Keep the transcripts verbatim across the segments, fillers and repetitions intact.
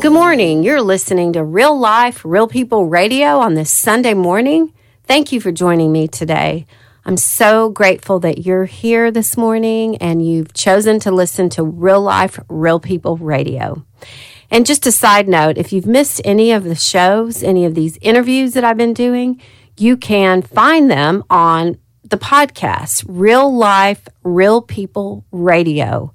Good morning. You're listening to Real Life, Real People Radio on this Sunday morning. Thank you for joining me today. I'm so grateful that you're here this morning and you've chosen to listen to Real Life, Real People Radio. And just a side note, if you've missed any of the shows, any of these interviews that I've been doing, you can find them on the podcast, Real Life, Real People Radio.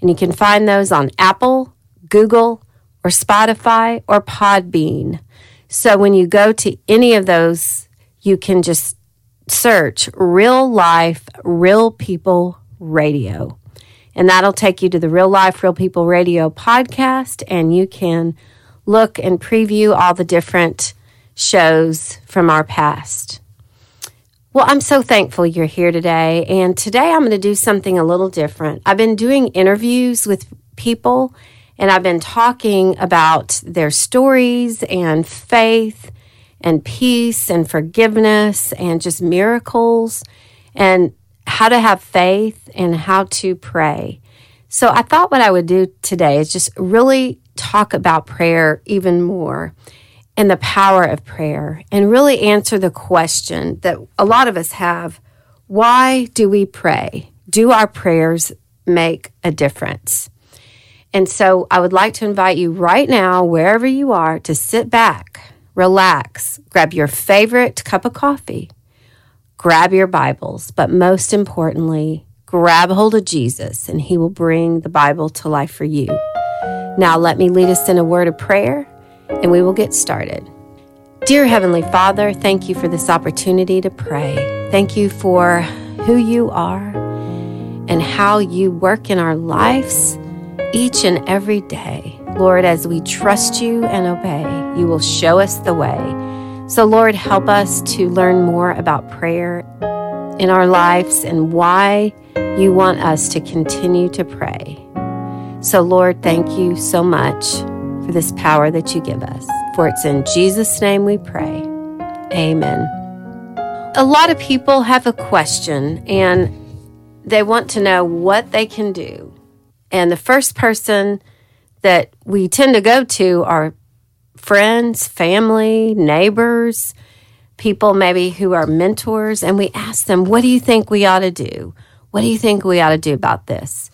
And you can find those on Apple, Google, or Spotify, or Podbean. So when you go to any of those, you can just search Real Life, Real People Radio. And that'll take you to the Real Life, Real People Radio podcast, and you can look and preview all the different shows from our past. Well, I'm so thankful you're here today, and today I'm going to do something a little different. I've been doing interviews with people, and I've been talking about their stories and faith and peace and forgiveness and just miracles and how to have faith and how to pray. So I thought what I would do today is just really talk about prayer even more and the power of prayer and really answer the question that a lot of us have. Why do we pray? Do our prayers make a difference? And so I would like to invite you right now, wherever you are, to sit back, relax, grab your favorite cup of coffee, grab your Bibles, but most importantly, grab hold of Jesus, and he will bring the Bible to life for you. Now let me lead us in a word of prayer, and we will get started. Dear Heavenly Father, thank you for this opportunity to pray. Thank you for who you are and how you work in our lives each and every day. Lord, as we trust you and obey, you will show us the way. So, Lord, help us to learn more about prayer in our lives and why you want us to continue to pray. So, Lord, thank you so much for this power that you give us. For it's in Jesus' name we pray. Amen. A lot of people have a question, and they want to know what they can do. And the first person that we tend to go to are friends, family, neighbors, people maybe who are mentors. And we ask them, what do you think we ought to do? What do you think we ought to do about this?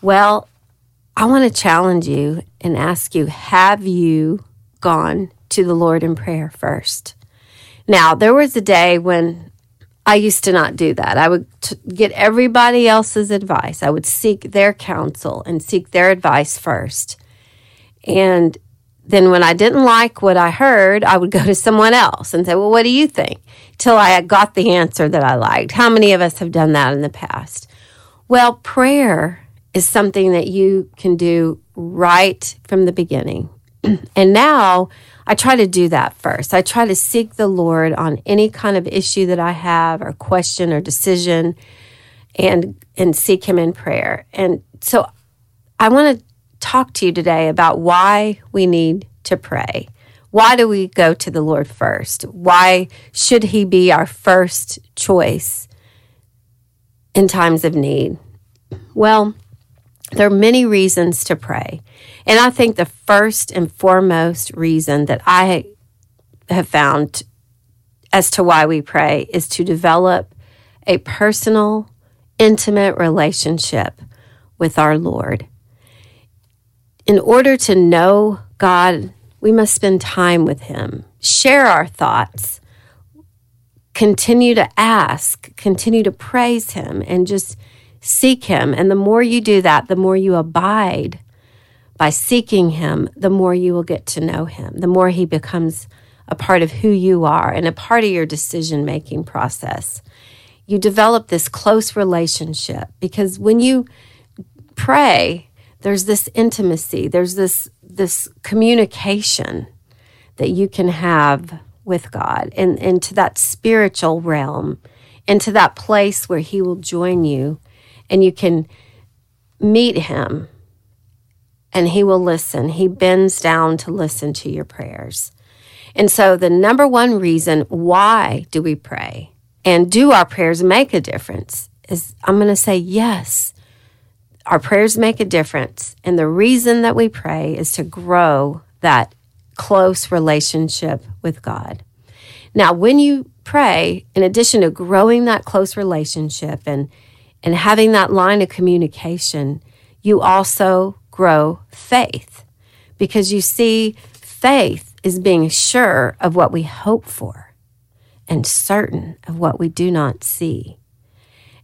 Well, I want to challenge you and ask you, have you gone to the Lord in prayer first? Now, there was a day when I used to not do that. I would t- get everybody else's advice. I would seek their counsel and seek their advice first. And then when I didn't like what I heard, I would go to someone else and say, well, what do you think? Till I got the answer that I liked. How many of us have done that in the past? Well, prayer is something that you can do right from the beginning. And now I try to do that first. I try to seek the Lord on any kind of issue that I have or question or decision and and seek him in prayer. And so I want to talk to you today about why we need to pray. Why do we go to the Lord first? Why should he be our first choice in times of need? Well, there are many reasons to pray. And I think the first and foremost reason that I have found as to why we pray is to develop a personal, intimate relationship with our Lord. In order to know God, we must spend time with him, share our thoughts, continue to ask, continue to praise him, and just seek him. And the more you do that, the more you abide by seeking him, the more you will get to know him, the more he becomes a part of who you are and a part of your decision-making process. You develop this close relationship because when you pray, there's this intimacy, there's this, this communication that you can have with God and into that spiritual realm, into that place where he will join you. And you can meet him, and he will listen. He bends down to listen to your prayers. And so the number one reason why do we pray, and do our prayers make a difference, is I'm going to say yes, our prayers make a difference. And the reason that we pray is to grow that close relationship with God. Now, when you pray, in addition to growing that close relationship and, and having that line of communication, you also grow faith, because you see, faith is being sure of what we hope for and certain of what we do not see.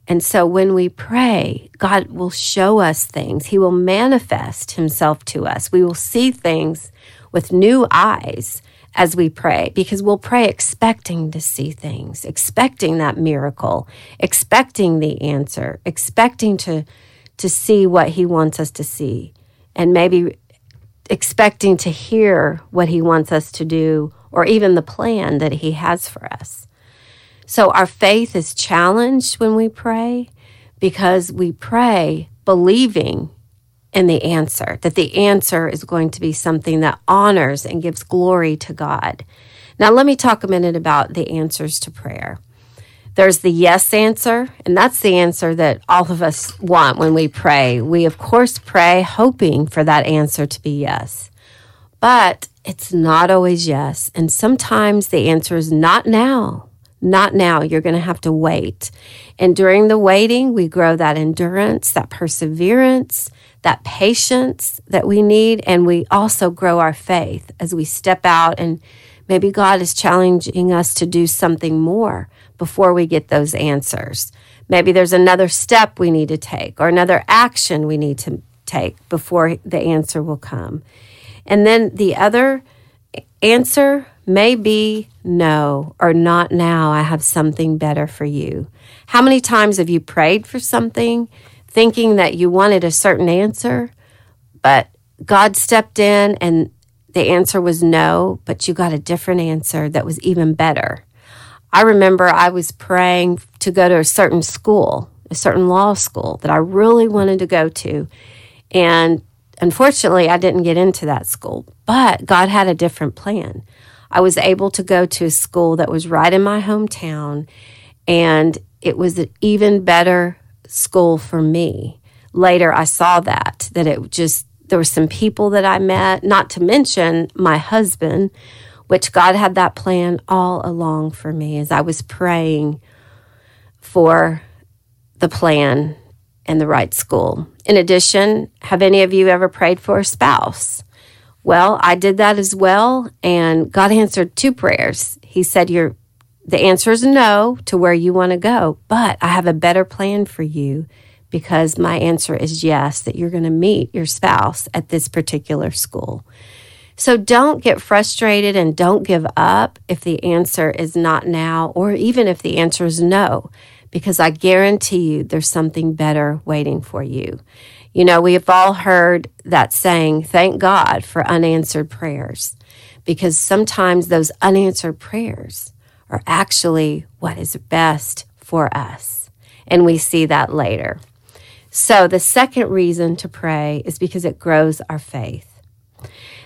And so when we pray, God will show us things. He will manifest himself to us. We will see things with new eyes as we pray, because we'll pray expecting to see things, expecting that miracle, expecting the answer, expecting to, to see what he wants us to see, and maybe expecting to hear what he wants us to do, or even the plan that he has for us. So our faith is challenged when we pray, because we pray believing in the answer, that the answer is going to be something that honors and gives glory to God. Now, let me talk a minute about the answers to prayer. There's the yes answer, and that's the answer that all of us want when we pray. We, of course, pray hoping for that answer to be yes, but it's not always yes, and sometimes the answer is not now. Not now. You're going to have to wait. And during the waiting, we grow that endurance, that perseverance, that patience that we need. And we also grow our faith as we step out, and maybe God is challenging us to do something more before we get those answers. Maybe there's another step we need to take, or another action we need to take before the answer will come. And then the other answer may be no, or not now, I have something better for you. How many times have you prayed for something thinking that you wanted a certain answer, but God stepped in and the answer was no, but you got a different answer that was even better? I remember I was praying to go to a certain school, a certain law school that I really wanted to go to, and unfortunately, I didn't get into that school, but God had a different plan. I was able to go to a school that was right in my hometown, and it was an even better school for me. Later, I saw that, that it just, there were some people that I met, not to mention my husband, which God had that plan all along for me as I was praying for the plan and the right school. In addition, have any of you ever prayed for a spouse? Well, I did that as well, and God answered two prayers. He said, "Your the answer is no to where you want to go, but I have a better plan for you, because my answer is yes, that you're going to meet your spouse at this particular school." So don't get frustrated and don't give up if the answer is not now, or even if the answer is no, because I guarantee you there's something better waiting for you. You know, we have all heard that saying, thank God for unanswered prayers, because sometimes those unanswered prayers are actually what is best for us, and we see that later. So the second reason to pray is because it grows our faith.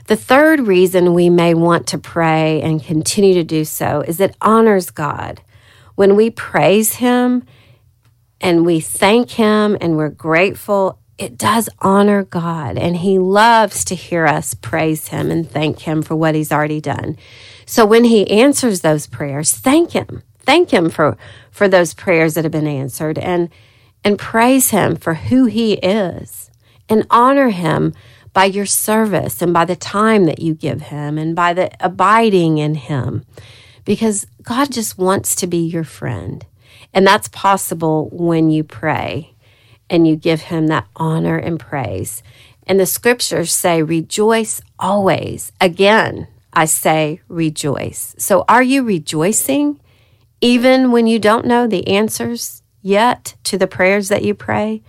The third reason we may want to pray and continue to do so is it honors God. When we praise him and we thank him and we're grateful, it does honor God, and he loves to hear us praise him and thank him for what he's already done. So when he answers those prayers, thank him. Thank him for, for those prayers that have been answered, and, and praise him for who he is, and honor him by your service and by the time that you give him and by the abiding in him. Because God just wants to be your friend. And that's possible when you pray and you give him that honor and praise. And the scriptures say, rejoice always. Again, I say rejoice. So are you rejoicing even when you don't know the answers yet to the prayers that you pray?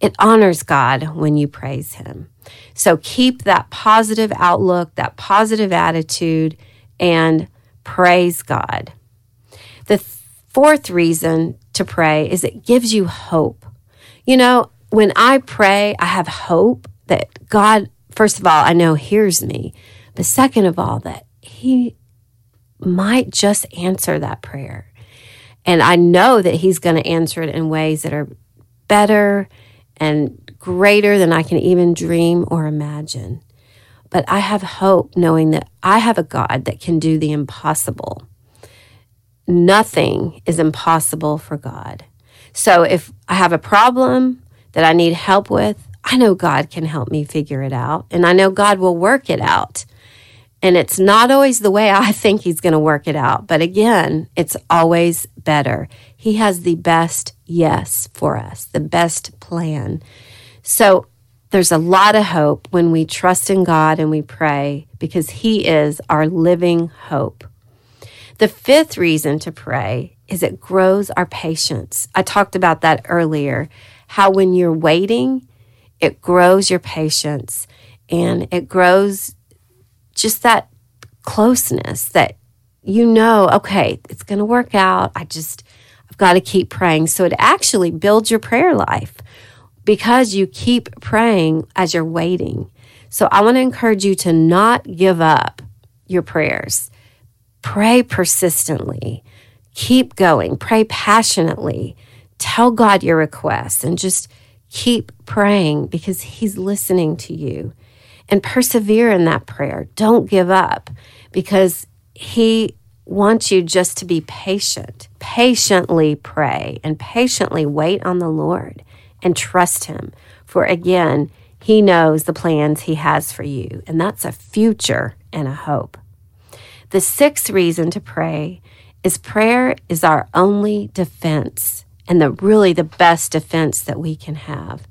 It honors God when you praise him. So keep that positive outlook, that positive attitude, and praise God. The fourth reason to pray is it gives you hope. You know, when I pray, I have hope that God, first of all, I know hears me, but second of all, that he might just answer that prayer. And I know that he's going to answer it in ways that are better and greater than I can even dream or imagine. But I have hope knowing that I have a God that can do the impossible. Nothing is impossible for God. So if I have a problem that I need help with, I know God can help me figure it out, and I know God will work it out. And it's not always the way I think he's going to work it out, but again, it's always better. He has the best yes for us, the best plan. So there's a lot of hope when we trust in God and we pray, because he is our living hope. The fifth reason to pray is it grows our patience. I talked about that earlier, how when you're waiting, it grows your patience, and it grows just that closeness that you know, okay, it's going to work out. I just, I've got to keep praying. So it actually builds your prayer life because you keep praying as you're waiting. So I want to encourage you to not give up your prayers. Pray persistently. Keep going. Pray passionately. Tell God your requests and just keep praying because he's listening to you. And persevere in that prayer. Don't give up because he wants you just to be patient. Patiently pray and patiently wait on the Lord and trust him. For again, he knows the plans he has for you. And that's a future and a hope. The sixth reason to pray is prayer is our only defense, and the really the best defense that we can have.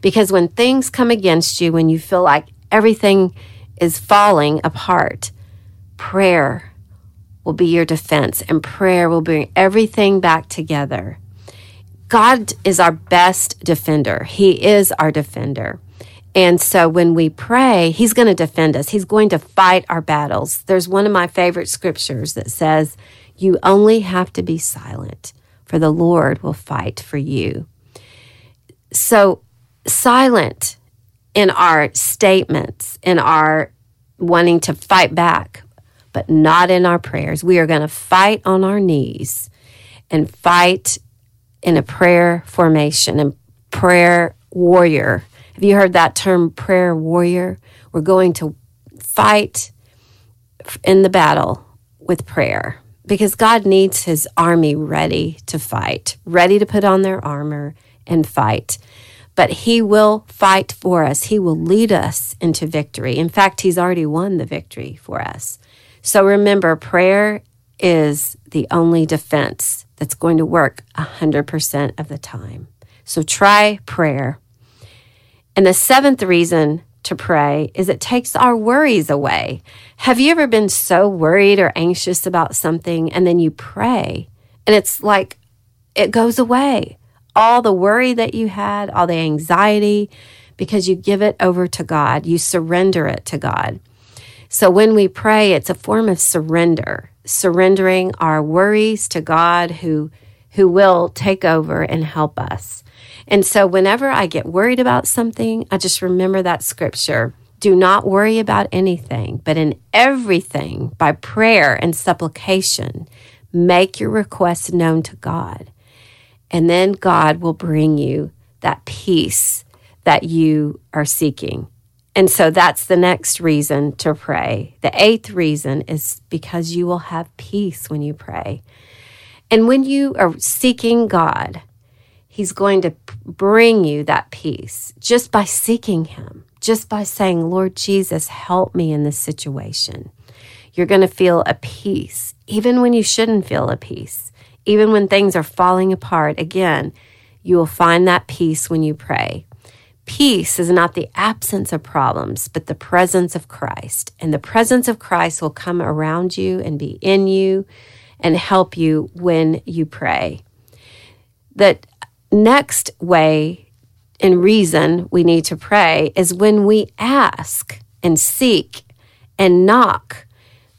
Because when things come against you, when you feel like everything is falling apart, prayer will be your defense, and prayer will bring everything back together. God is our best defender. He is our defender. And so when we pray, he's going to defend us. He's going to fight our battles. There's one of my favorite scriptures that says, you only have to be silent, for the Lord will fight for you. So silent in our statements, in our wanting to fight back, but not in our prayers. We are going to fight on our knees and fight in a prayer formation and prayer warrior. Have you heard that term, prayer warrior? We're going to fight in the battle with prayer because God needs his army ready to fight, ready to put on their armor and fight. But he will fight for us. He will lead us into victory. In fact, he's already won the victory for us. So remember, prayer is the only defense that's going to work one hundred percent of the time. So try prayer. And the seventh reason to pray is it takes our worries away. Have you ever been so worried or anxious about something, and then you pray, and it's like it goes away? All the worry that you had, all the anxiety, because you give it over to God. You surrender it to God. So when we pray, it's a form of surrender, surrendering our worries to God who, who will take over and help us. And so whenever I get worried about something, I just remember that scripture. Do not worry about anything, but in everything, by prayer and supplication, make your requests known to God. And then God will bring you that peace that you are seeking. And so that's the next reason to pray. The eighth reason is because you will have peace when you pray. And when you are seeking God, he's going to bring you that peace just by seeking him, just by saying, Lord Jesus, help me in this situation. You're going to feel a peace, even when you shouldn't feel a peace. Even when things are falling apart, again, you will find that peace when you pray. Peace is not the absence of problems, but the presence of Christ. And the presence of Christ will come around you and be in you and help you when you pray. The next way and reason we need to pray is when we ask and seek and knock.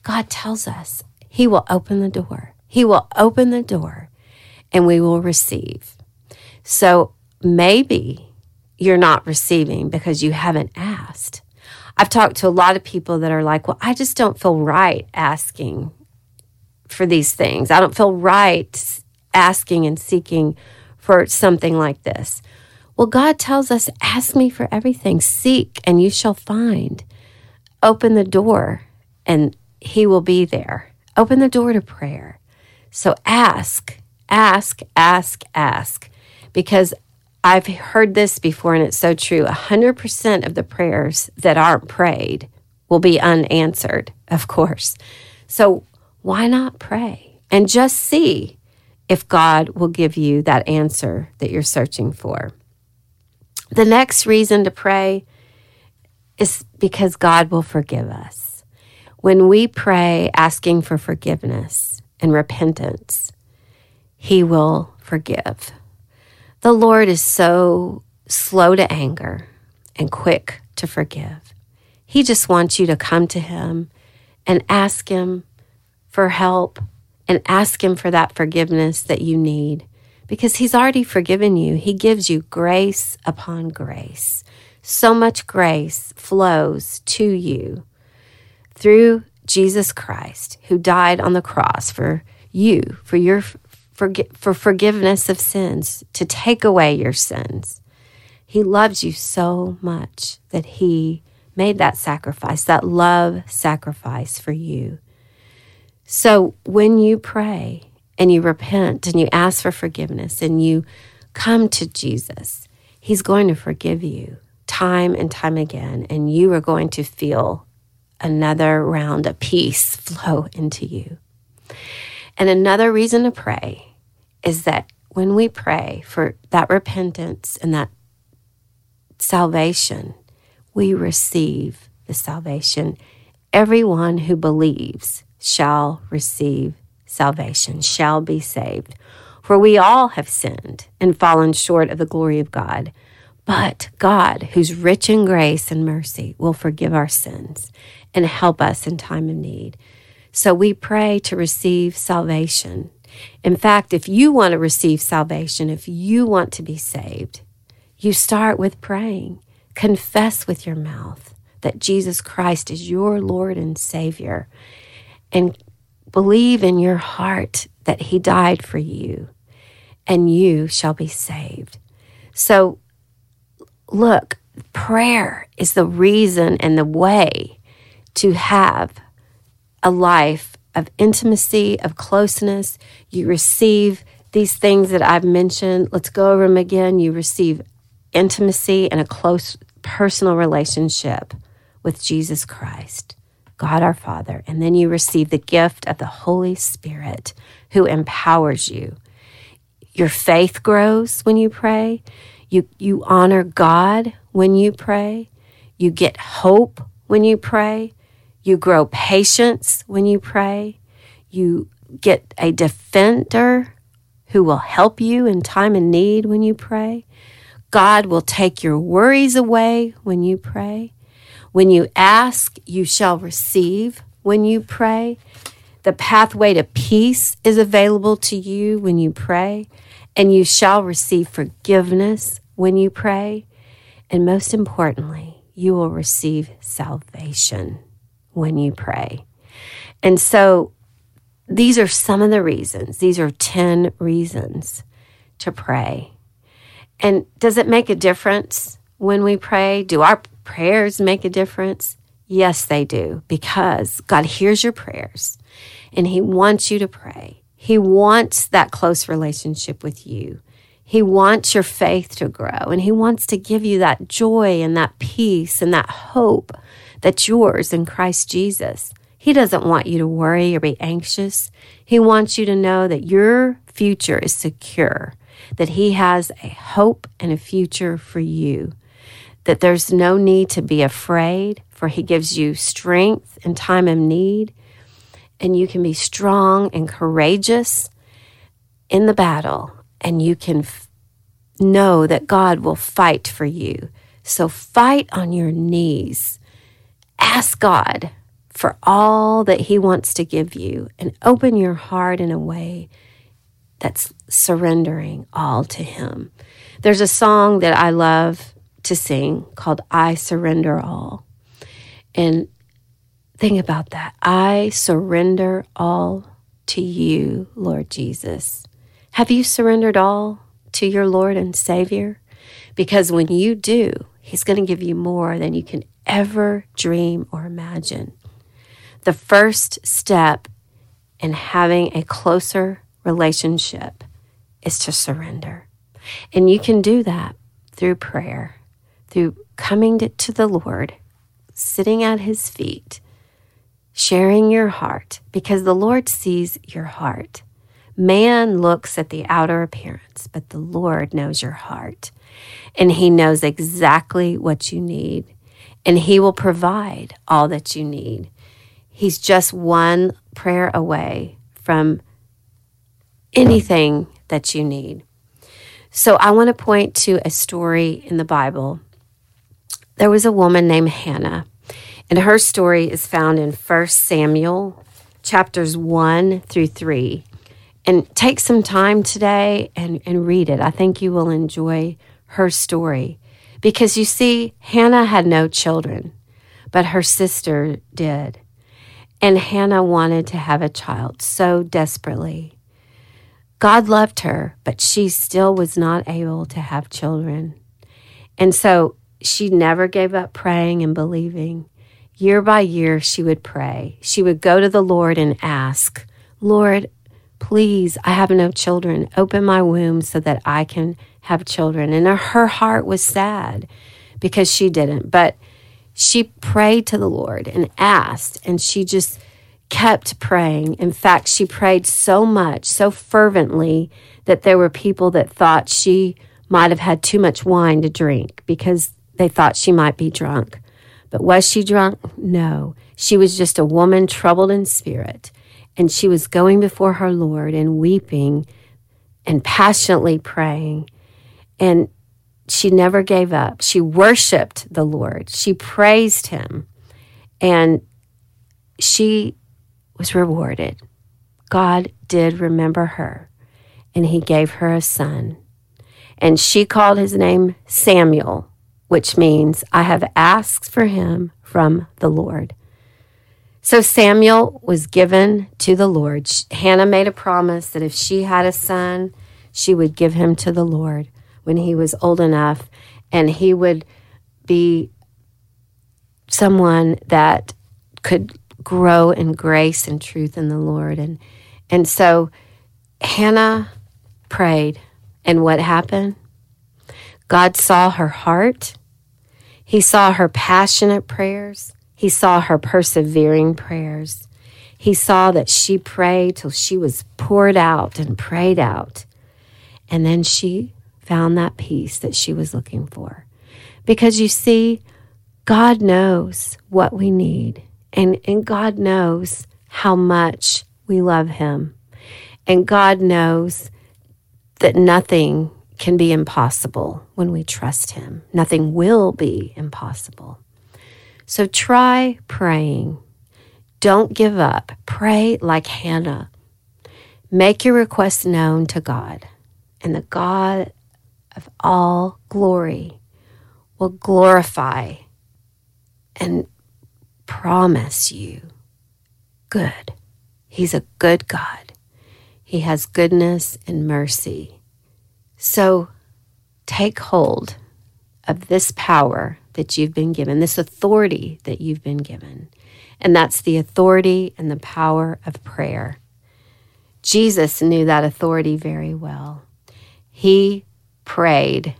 God tells us he will open the door. He will open the door and we will receive. So maybe you're not receiving because you haven't asked. I've talked to a lot of people that are like, well, I just don't feel right asking for these things. I don't feel right asking and seeking for something like this. Well, God tells us, ask me for everything. Seek and you shall find. Open the door and he will be there. Open the door to prayer. So ask, ask, ask, ask, because I've heard this before and it's so true. one hundred percent of the prayers that aren't prayed will be unanswered, of course. So why not pray and just see if God will give you that answer that you're searching for? The next reason to pray is because God will forgive us. When we pray asking for forgiveness and repentance, He will forgive. The Lord is so slow to anger and quick to forgive. He just wants you to come to Him and ask Him for help and ask Him for that forgiveness that you need, because He's already forgiven you. He gives you grace upon grace. So much grace flows to you through Jesus Christ, who died on the cross for you, for your for forgiveness of sins, to take away your sins. He loves you so much that He made that sacrifice, that love sacrifice for you. So when you pray and you repent and you ask for forgiveness and you come to Jesus, He's going to forgive you time and time again, and you are going to feel another round of peace flow into you. And another reason to pray is that when we pray for that repentance and that salvation, we receive the salvation. Everyone who believes shall receive salvation, shall be saved. For we all have sinned and fallen short of the glory of God. But God, who's rich in grace and mercy, will forgive our sins and help us in time of need. So we pray to receive salvation. In fact, if you want to receive salvation, if you want to be saved, you start with praying. Confess with your mouth that Jesus Christ is your Lord and Savior, and believe in your heart that He died for you, and you shall be saved. So look, prayer is the reason and the way to have a life of intimacy, of closeness. You receive these things that I've mentioned. Let's go over them again. You receive intimacy and a close personal relationship with Jesus Christ, God our Father. And then you receive the gift of the Holy Spirit, who empowers you. Your faith grows when you pray. You, you honor God when you pray. You get hope when you pray. You grow patience when you pray. You get a defender who will help you in time of need when you pray. God will take your worries away when you pray. When you ask, you shall receive when you pray. The pathway to peace is available to you when you pray, and you shall receive forgiveness when you pray. And most importantly, you will receive salvation when you pray. And so these are some of the reasons. These are ten reasons to pray. And does it make a difference when we pray? Do our prayers make a difference? Yes, they do, because God hears your prayers and He wants you to pray. He wants that close relationship with you. He wants your faith to grow, and He wants to give you that joy and that peace and that hope that's yours in Christ Jesus. He doesn't want you to worry or be anxious. He wants you to know that your future is secure, that He has a hope and a future for you, that there's no need to be afraid, for He gives you strength in time of need, and you can be strong and courageous in the battle, and you can f- know that God will fight for you. So fight on your knees. Ask God for all that He wants to give you, and open your heart in a way that's surrendering all to Him. There's a song that I love to sing called I Surrender All. And think about that. I surrender all to you, Lord Jesus. Have you surrendered all to your Lord and Savior? Because when you do, He's going to give you more than you can ever dream or imagine. The first step in having a closer relationship is to surrender. And you can do that through prayer, through coming to the Lord, sitting at his feet, sharing your heart, because the Lord sees your heart. Man looks at the outer appearance, but the Lord knows your heart, and he knows exactly what you need, and he will provide all that you need. He's just one prayer away from anything that you need. So I want to point to a story in the Bible. There was a woman named Hannah, and her story is found in First Samuel chapters one through three. And take some time today and, and read it. I think you will enjoy her story. Because you see, Hannah had no children, but her sister did. And Hannah wanted to have a child so desperately. God loved her, but she still was not able to have children. And so she never gave up praying and believing. Year by year, she would pray. She would go to the Lord and ask, Lord, please, I have no children. Open my womb so that I can have children. And her heart was sad because she didn't. But she prayed to the Lord and asked, and she just kept praying. In fact, she prayed so much, so fervently, that there were people that thought she might have had too much wine to drink because they thought she might be drunk. But was she drunk? No. She was just a woman troubled in spirit. And she was going before her Lord and weeping and passionately praying. And she never gave up. She worshiped the Lord. She praised him. And she was rewarded. God did remember her. And he gave her a son. And she called his name Samuel, which means I have asked for him from the Lord. So Samuel was given to the Lord. Hannah made a promise that if she had a son, she would give him to the Lord when he was old enough, and he would be someone that could grow in grace and truth in the Lord. And and so Hannah prayed, and what happened? God saw her heart. He saw her passionate prayers. He saw her persevering prayers. He saw that she prayed till she was poured out and prayed out. And then she found that peace that she was looking for. Because you see, God knows what we need. And, and God knows how much we love him. And God knows that nothing can be impossible when we trust him. Nothing will be impossible. So try praying. Don't give up. Pray like Hannah. Make your request known to God, and the God of all glory will glorify and promise you good. He's a good God. He has goodness and mercy. So take hold of this power that you've been given, this authority that you've been given. And that's the authority and the power of prayer. Jesus knew that authority very well. He prayed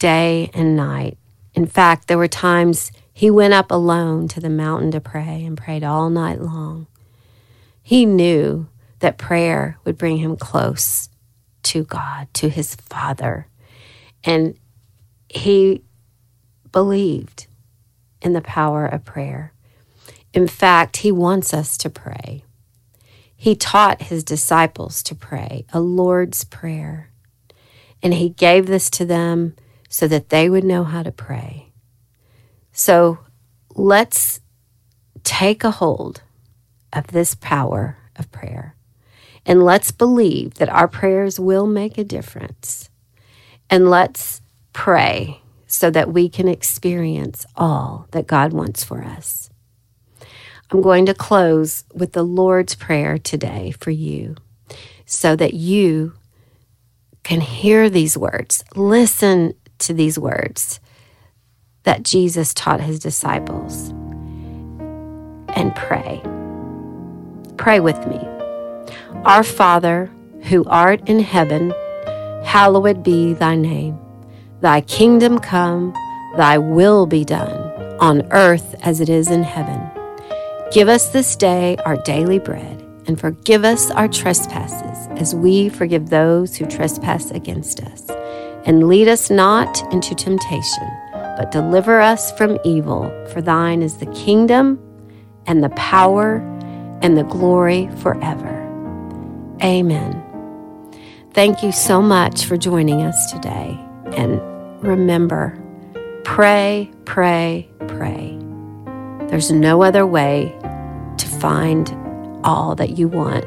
day and night. In fact, there were times he went up alone to the mountain to pray and prayed all night long. He knew that prayer would bring him close to God, to his Father. And he believed in the power of prayer. In fact, he wants us to pray. He taught his disciples to pray, a Lord's Prayer. And he gave this to them so that they would know how to pray. So let's take a hold of this power of prayer. And let's believe that our prayers will make a difference. And let's pray so that we can experience all that God wants for us. I'm going to close with the Lord's Prayer today for you, so that you can hear these words, listen to these words that Jesus taught his disciples, and pray. Pray with me. Our Father, who art in heaven, hallowed be thy name. Thy kingdom come, thy will be done, on earth as it is in heaven. Give us this day our daily bread, and forgive us our trespasses, as we forgive those who trespass against us. And lead us not into temptation, but deliver us from evil. For thine is the kingdom, and the power, and the glory forever. Amen. Thank you so much for joining us today. And remember, pray, pray, pray. There's no other way to find all that you want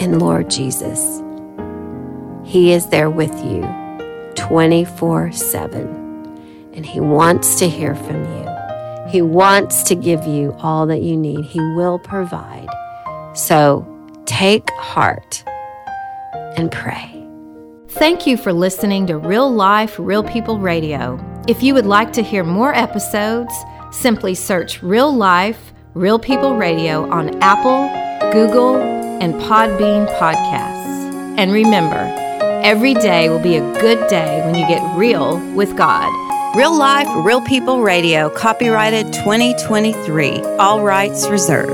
in Lord Jesus. He is there with you twenty-four seven, and He wants to hear from you. He wants to give you all that you need. He will provide. So take heart and pray. Thank you for listening to Real Life, Real People Radio. If you would like to hear more episodes, simply search Real Life, Real People Radio on Apple, Google, and Podbean podcasts. And remember, every day will be a good day when you get real with God. Real Life, Real People Radio, copyrighted twenty twenty-three, all rights reserved.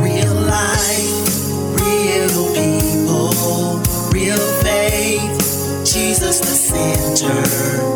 Real life, real people, real faith, Jesus the center.